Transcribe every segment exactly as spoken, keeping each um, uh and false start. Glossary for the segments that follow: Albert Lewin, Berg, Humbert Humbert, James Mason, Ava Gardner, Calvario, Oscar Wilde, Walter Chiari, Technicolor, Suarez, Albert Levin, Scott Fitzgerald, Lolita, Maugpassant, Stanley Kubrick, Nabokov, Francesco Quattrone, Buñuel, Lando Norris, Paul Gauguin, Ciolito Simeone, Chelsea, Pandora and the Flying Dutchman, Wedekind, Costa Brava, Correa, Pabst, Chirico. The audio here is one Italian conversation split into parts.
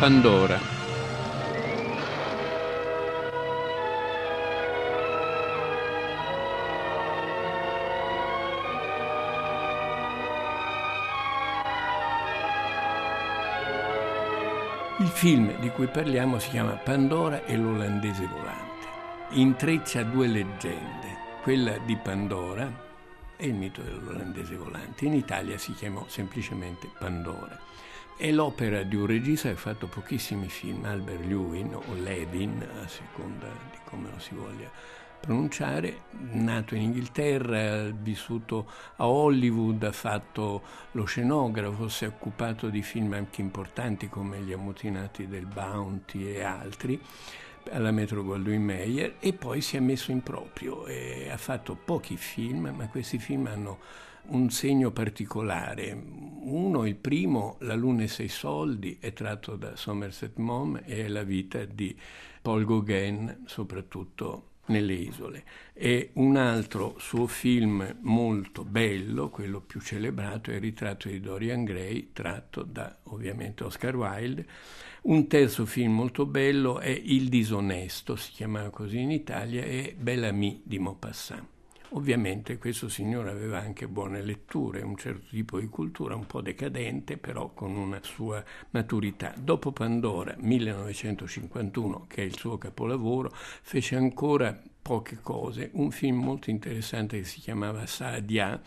Pandora. Il film di cui parliamo si chiama Pandora e l'olandese volante. Intreccia due leggende, quella di Pandora e il mito dell'olandese volante. In Italia si chiamò semplicemente Pandora. È l'opera di un regista che ha fatto pochissimi film, Albert Lewin o Levin, a seconda di come lo si voglia pronunciare, nato in Inghilterra, vissuto a Hollywood, ha fatto lo scenografo, si è occupato di film anche importanti come Gli ammutinati del Bounty e altri, alla Metro Goldwyn Mayer, e poi si è messo in proprio e ha fatto pochi film, ma questi film hanno un segno particolare. Uno, il primo, La luna e sei soldi, è tratto da Somerset Maugham e è la vita di Paul Gauguin, soprattutto nelle isole. E un altro suo film molto bello, quello più celebrato, è Il ritratto di Dorian Gray, tratto da ovviamente Oscar Wilde. Un terzo film molto bello è Il disonesto, si chiamava così in Italia, e Bellamy di Maupassant. Ovviamente questo signore aveva anche buone letture, un certo tipo di cultura, un po' decadente, però con una sua maturità. Dopo Pandora, millenovecentocinquantuno, che è il suo capolavoro, fece ancora poche cose. Un film molto interessante che si chiamava Saadia,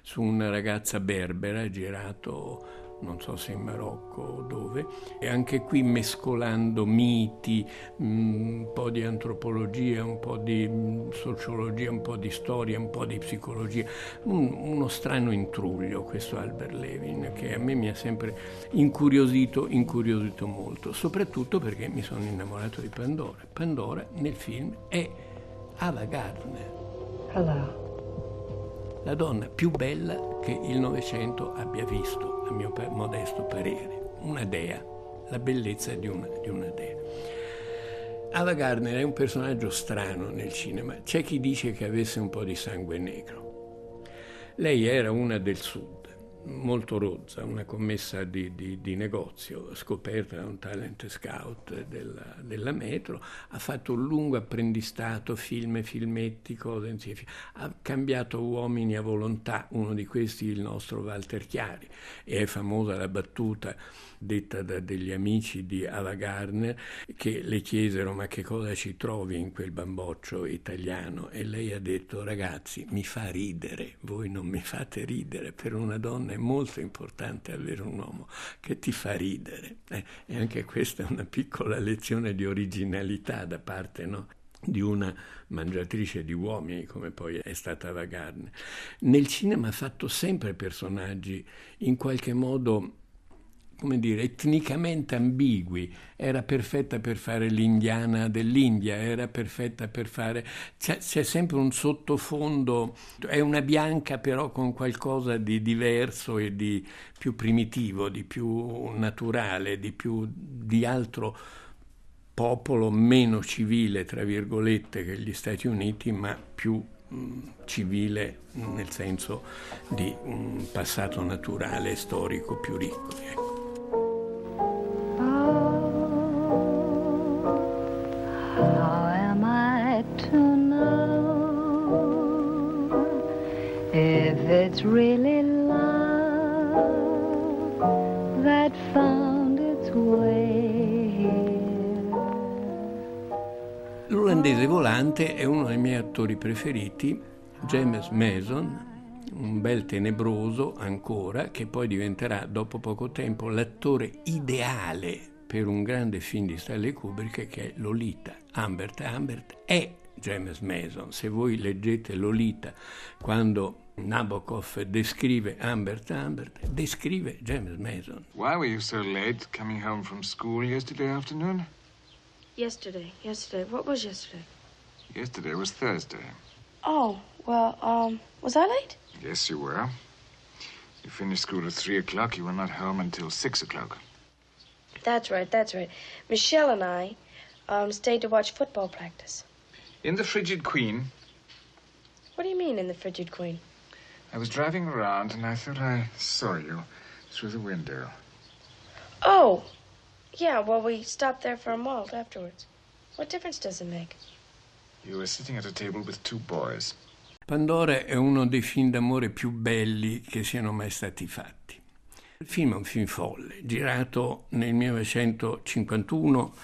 su una ragazza berbera, girato non so se in Marocco o dove, e anche qui mescolando miti, un po' di antropologia, un po' di sociologia, un po' di storia, un po' di psicologia, un, uno strano intruglio questo Albert Levin, che a me mi ha sempre incuriosito, incuriosito molto, soprattutto perché mi sono innamorato di Pandora. Pandora nel film è Ava Gardner. Hello. La donna più bella che il Novecento abbia visto, a mio modesto parere. Una dea, la bellezza di una, di una dea. Ava Gardner è un personaggio strano nel cinema. C'è chi dice che avesse un po' di sangue negro. Lei era una del sud, molto rozza, una commessa di, di, di negozio, scoperta da un talent scout della, della Metro. Ha fatto un lungo apprendistato, film, filmetti, cose, ha cambiato uomini a volontà, uno di questi il nostro Walter Chiari, e è famosa la battuta detta da degli amici di Ava Gardner, che le chiesero: ma che cosa ci trovi in quel bamboccio italiano? E lei ha detto: ragazzi, mi fa ridere, voi non mi fate ridere. Per una donna è molto importante avere un uomo che ti fa ridere, eh, e anche questa è una piccola lezione di originalità da parte, no, di una mangiatrice di uomini, come poi è stata Ava Gardner. Nel cinema ha fatto sempre personaggi in qualche modo, come dire, etnicamente ambigui. Era perfetta per fare l'indiana dell'India, era perfetta per fare... C'è, c'è sempre un sottofondo, è una bianca però con qualcosa di diverso e di più primitivo, di più naturale, di più di altro popolo meno civile, tra virgolette, che gli Stati Uniti, ma più civile nel senso di un passato naturale, storico, più ricco. Ecco. It's really love that found its way here. L'olandese volante è uno dei miei attori preferiti, James Mason, un bel tenebroso ancora, che poi diventerà dopo poco tempo l'attore ideale per un grande film di Stanley Kubrick che è Lolita. Humbert Humbert è James Mason. Se voi leggete Lolita, quando Nabokov descrive Humbert Humbert, descrive James Mason. Why were you so late coming home from school yesterday afternoon? Yesterday, yesterday. What was yesterday? Yesterday was Thursday. Oh, well, um, was I late? Yes, you were. You finished school at three o'clock. You were not home until six o'clock. That's right, that's right. Michelle and I um, stayed to watch football practice. In the Frigid Queen. What do you mean, in the Frigid Queen? I was driving around and I thought I saw you through the window. Oh, Yeah, well, we stopped there for a malt afterwards. What difference does it make? You were sitting at a table with two boys. Pandora è uno dei film d'amore più belli che siano mai stati fatti. Il film è un film folle, girato nel millenovecentocinquantuno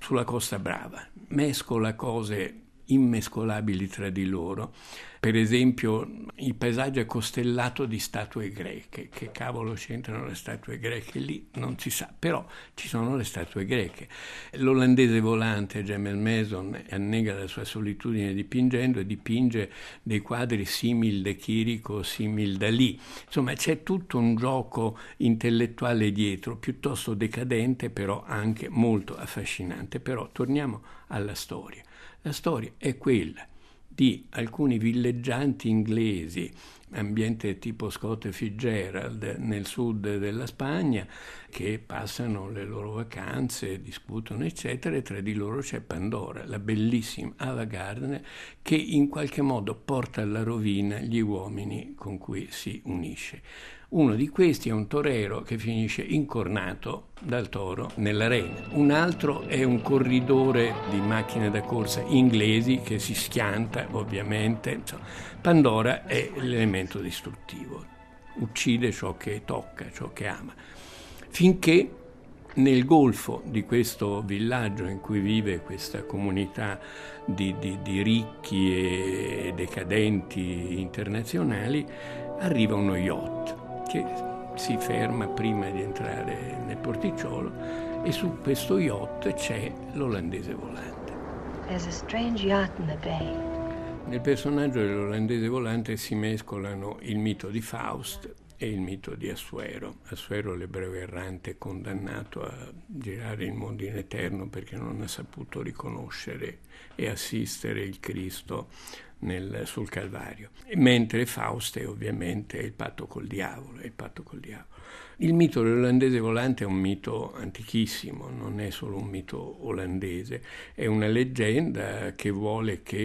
sulla Costa Brava. Mescola cose immescolabili tra di loro. Per esempio, il paesaggio è costellato di statue greche. Che cavolo c'entrano le statue greche lì? Non si sa, però ci sono le statue greche. L'olandese volante James Mason annega la sua solitudine dipingendo e dipinge dei quadri simil de Chirico, simil Dalí. Insomma, c'è tutto un gioco intellettuale dietro, piuttosto decadente, però anche molto affascinante. Però torniamo alla storia. La storia è quella di alcuni villeggianti inglesi, ambiente tipo Scott Fitzgerald, nel sud della Spagna, che passano le loro vacanze, discutono eccetera, e tra di loro c'è Pandora, la bellissima Ava Gardner, che in qualche modo porta alla rovina gli uomini con cui si unisce. Uno di questi è un torero che finisce incornato dal toro nell'arena. Un altro è un corridore di macchine da corsa inglesi che si schianta, ovviamente. Insomma, Pandora è l'elemento distruttivo. Uccide ciò che tocca, ciò che ama. Finché nel golfo di questo villaggio in cui vive questa comunità di, di, di ricchi e decadenti internazionali, arriva uno yacht che si ferma prima di entrare nel porticciolo, e su questo yacht c'è l'olandese volante. There's a strange yacht in the bay. Nel personaggio dell'olandese volante si mescolano il mito di Faust e il mito di Asuero. Asuero, l'ebreo errante condannato a girare il mondo in eterno perché non ha saputo riconoscere e assistere il Cristo Nel, sul Calvario, mentre Faust è ovviamente il patto col diavolo, è il patto col diavolo. Il mito dell'olandese volante è un mito antichissimo, non è solo un mito olandese, è una leggenda che vuole che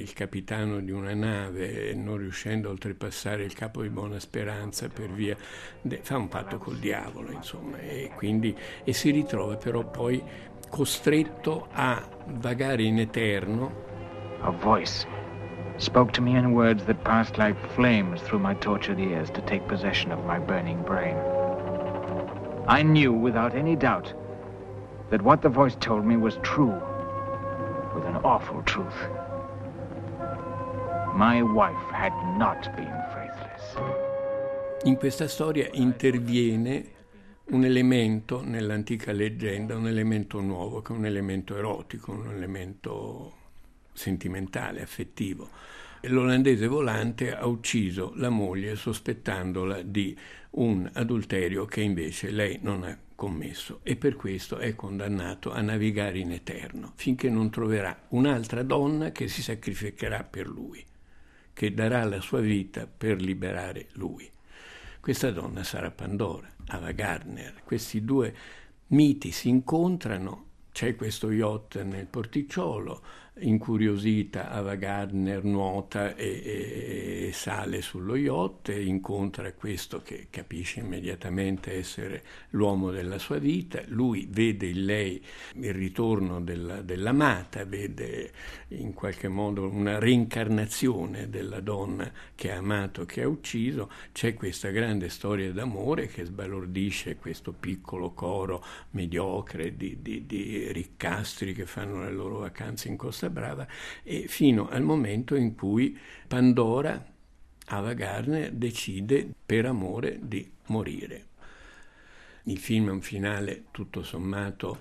il capitano di una nave, non riuscendo a oltrepassare il capo di Buona Speranza per via, de, fa un patto col diavolo, insomma, e quindi e si ritrova però poi costretto a vagare in eterno. A voice spoke to me in words that passed like flames through my tortured ears to take possession of my burning brain. I knew without any doubt that what the voice told me was true, with an awful truth. My wife had not been faithless. In questa storia interviene un elemento nell'antica leggenda, un elemento nuovo, che è un elemento erotico, un elemento sentimentale, affettivo. L'olandese volante ha ucciso la moglie sospettandola di un adulterio che invece lei non ha commesso, e per questo è condannato a navigare in eterno finché non troverà un'altra donna che si sacrificherà per lui, che darà la sua vita per liberare lui. Questa donna sarà Pandora, Ava Gardner. Questi due miti si incontrano. C'è questo yacht nel porticciolo, incuriosita Ava Gardner nuota e, e sale sullo yacht e incontra questo che capisce immediatamente essere l'uomo della sua vita. Lui vede in lei il ritorno della, dell'amata, vede in qualche modo una reincarnazione della donna che ha amato, che ha ucciso. C'è questa grande storia d'amore che sbalordisce questo piccolo coro mediocre di, di, di riccastri che fanno le loro vacanze in Costa Brava, e fino al momento in cui Pandora, Ava Gardner, decide per amore di morire. Il film ha un finale tutto sommato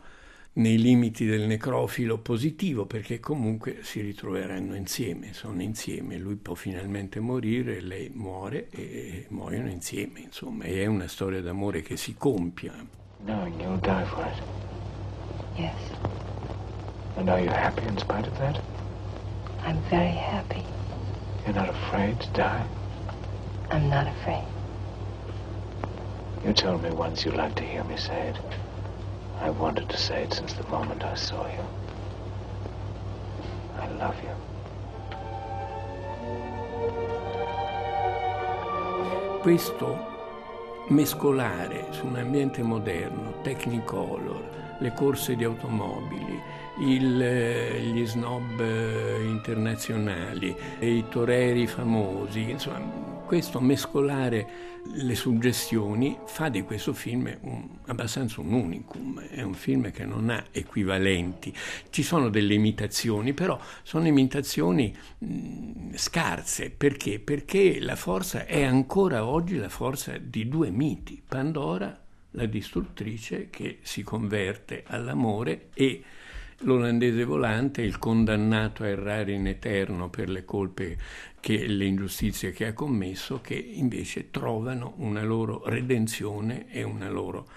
nei limiti del necrofilo positivo, perché comunque si ritroveranno insieme, sono insieme, lui può finalmente morire, lei muore e muoiono insieme, insomma, e è una storia d'amore che si compie. No, you'll die for it. Yes. And are you happy in spite of that? I'm very happy. You're not afraid to die? I'm not afraid. You told me once you liked to hear me say it. I wanted to say it since the moment I saw you. I love you. Questo mescolare su un ambiente moderno, Technicolor, le corse di automobili, il, gli snob internazionali, i toreri famosi, insomma questo mescolare le suggestioni fa di questo film un, abbastanza un unicum, è un film che non ha equivalenti. Ci sono delle imitazioni, però sono imitazioni mh, scarse, perché? Perché la forza è ancora oggi la forza di due miti, Pandora, la distruttrice che si converte all'amore, e l'olandese volante, il condannato a errare in eterno per le colpe che le ingiustizie che ha commesso, che invece trovano una loro redenzione e una loro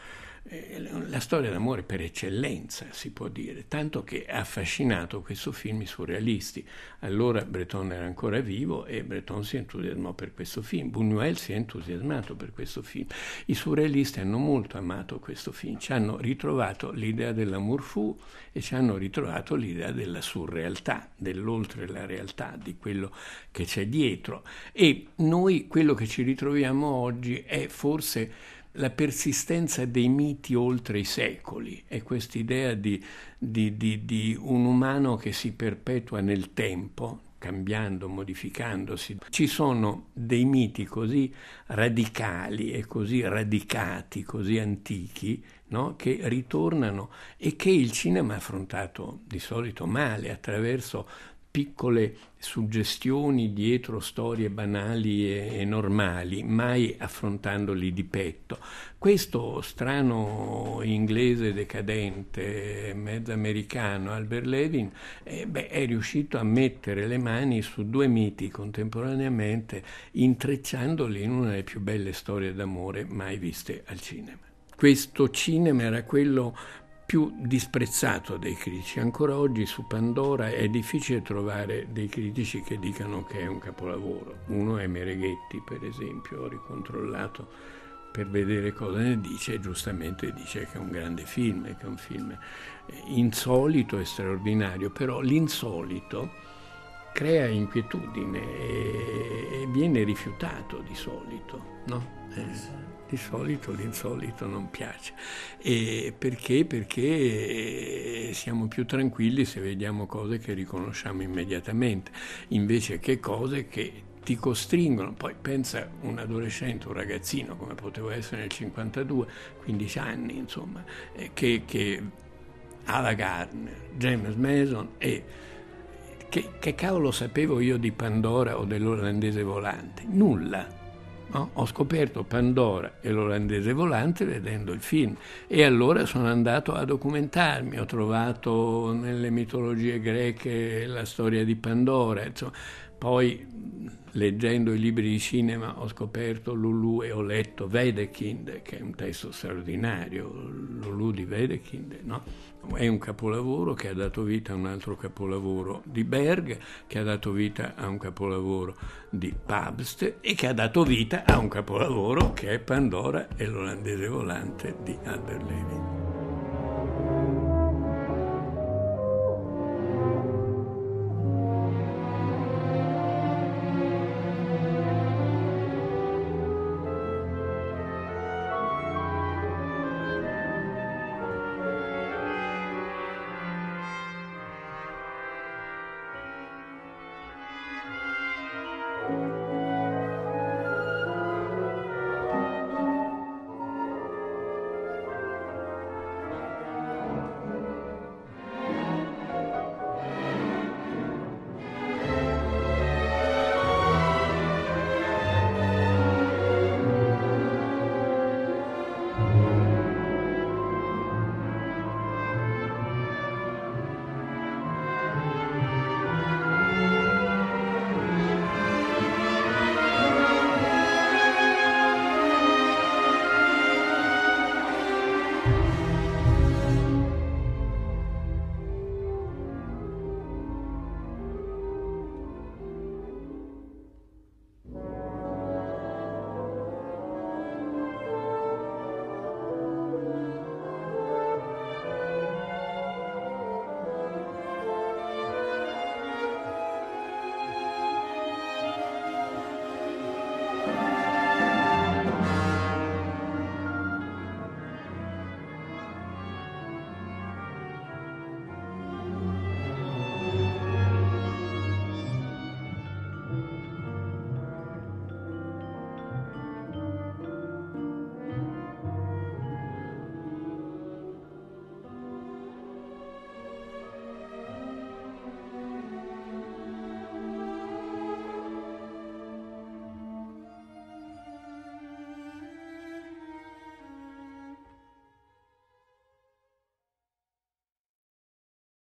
eh, la storia d'amore per eccellenza, si può dire, tanto che ha affascinato questo film i surrealisti. Allora Breton era ancora vivo e Breton si entusiasmò per questo film, Buñuel si è entusiasmato per questo film, i surrealisti hanno molto amato questo film, ci hanno ritrovato l'idea dell'amour fou e ci hanno ritrovato l'idea della surrealtà, dell'oltre la realtà, di quello che c'è dietro. E noi quello che ci ritroviamo oggi è forse la persistenza dei miti oltre i secoli, è quest'idea di, di, di, di un umano che si perpetua nel tempo, cambiando, modificandosi. Ci sono dei miti così radicali e così radicati, così antichi, no? Che ritornano e che il cinema ha affrontato di solito male, attraverso piccole suggestioni dietro storie banali e, e normali, mai affrontandoli di petto. Questo strano inglese decadente, mezzo americano, Albert Lewin, eh, beh, è riuscito a mettere le mani su due miti contemporaneamente, intrecciandoli in una delle più belle storie d'amore mai viste al cinema. Questo cinema era quello più disprezzato dei critici. Ancora oggi su Pandora è difficile trovare dei critici che dicano che è un capolavoro. Uno è Mereghetti, per esempio, ho ricontrollato per vedere cosa ne dice, e giustamente dice che è un grande film, che è un film insolito e straordinario, però l'insolito crea inquietudine e, e viene rifiutato di solito, no? Eh. Di solito l'insolito non piace. E perché? Perché siamo più tranquilli se vediamo cose che riconosciamo immediatamente, invece che cose che ti costringono. Poi pensa un adolescente, un ragazzino, come potevo essere nel cinquantadue, quindici anni, insomma, che, che Ava Gardner, James Mason e che, che cavolo sapevo io di Pandora o dell'olandese volante? Nulla. No? Ho scoperto Pandora e l'olandese volante vedendo il film, e allora sono andato a documentarmi, ho trovato nelle mitologie greche la storia di Pandora, insomma. Poi leggendo i libri di cinema ho scoperto Lulu e ho letto Wedekind, che è un testo straordinario, Lulu di Wedekind, no? È un capolavoro che ha dato vita a un altro capolavoro di Berg, che ha dato vita a un capolavoro di Pabst e che ha dato vita a un capolavoro che è Pandora e l'olandese volante di Albert Lewin.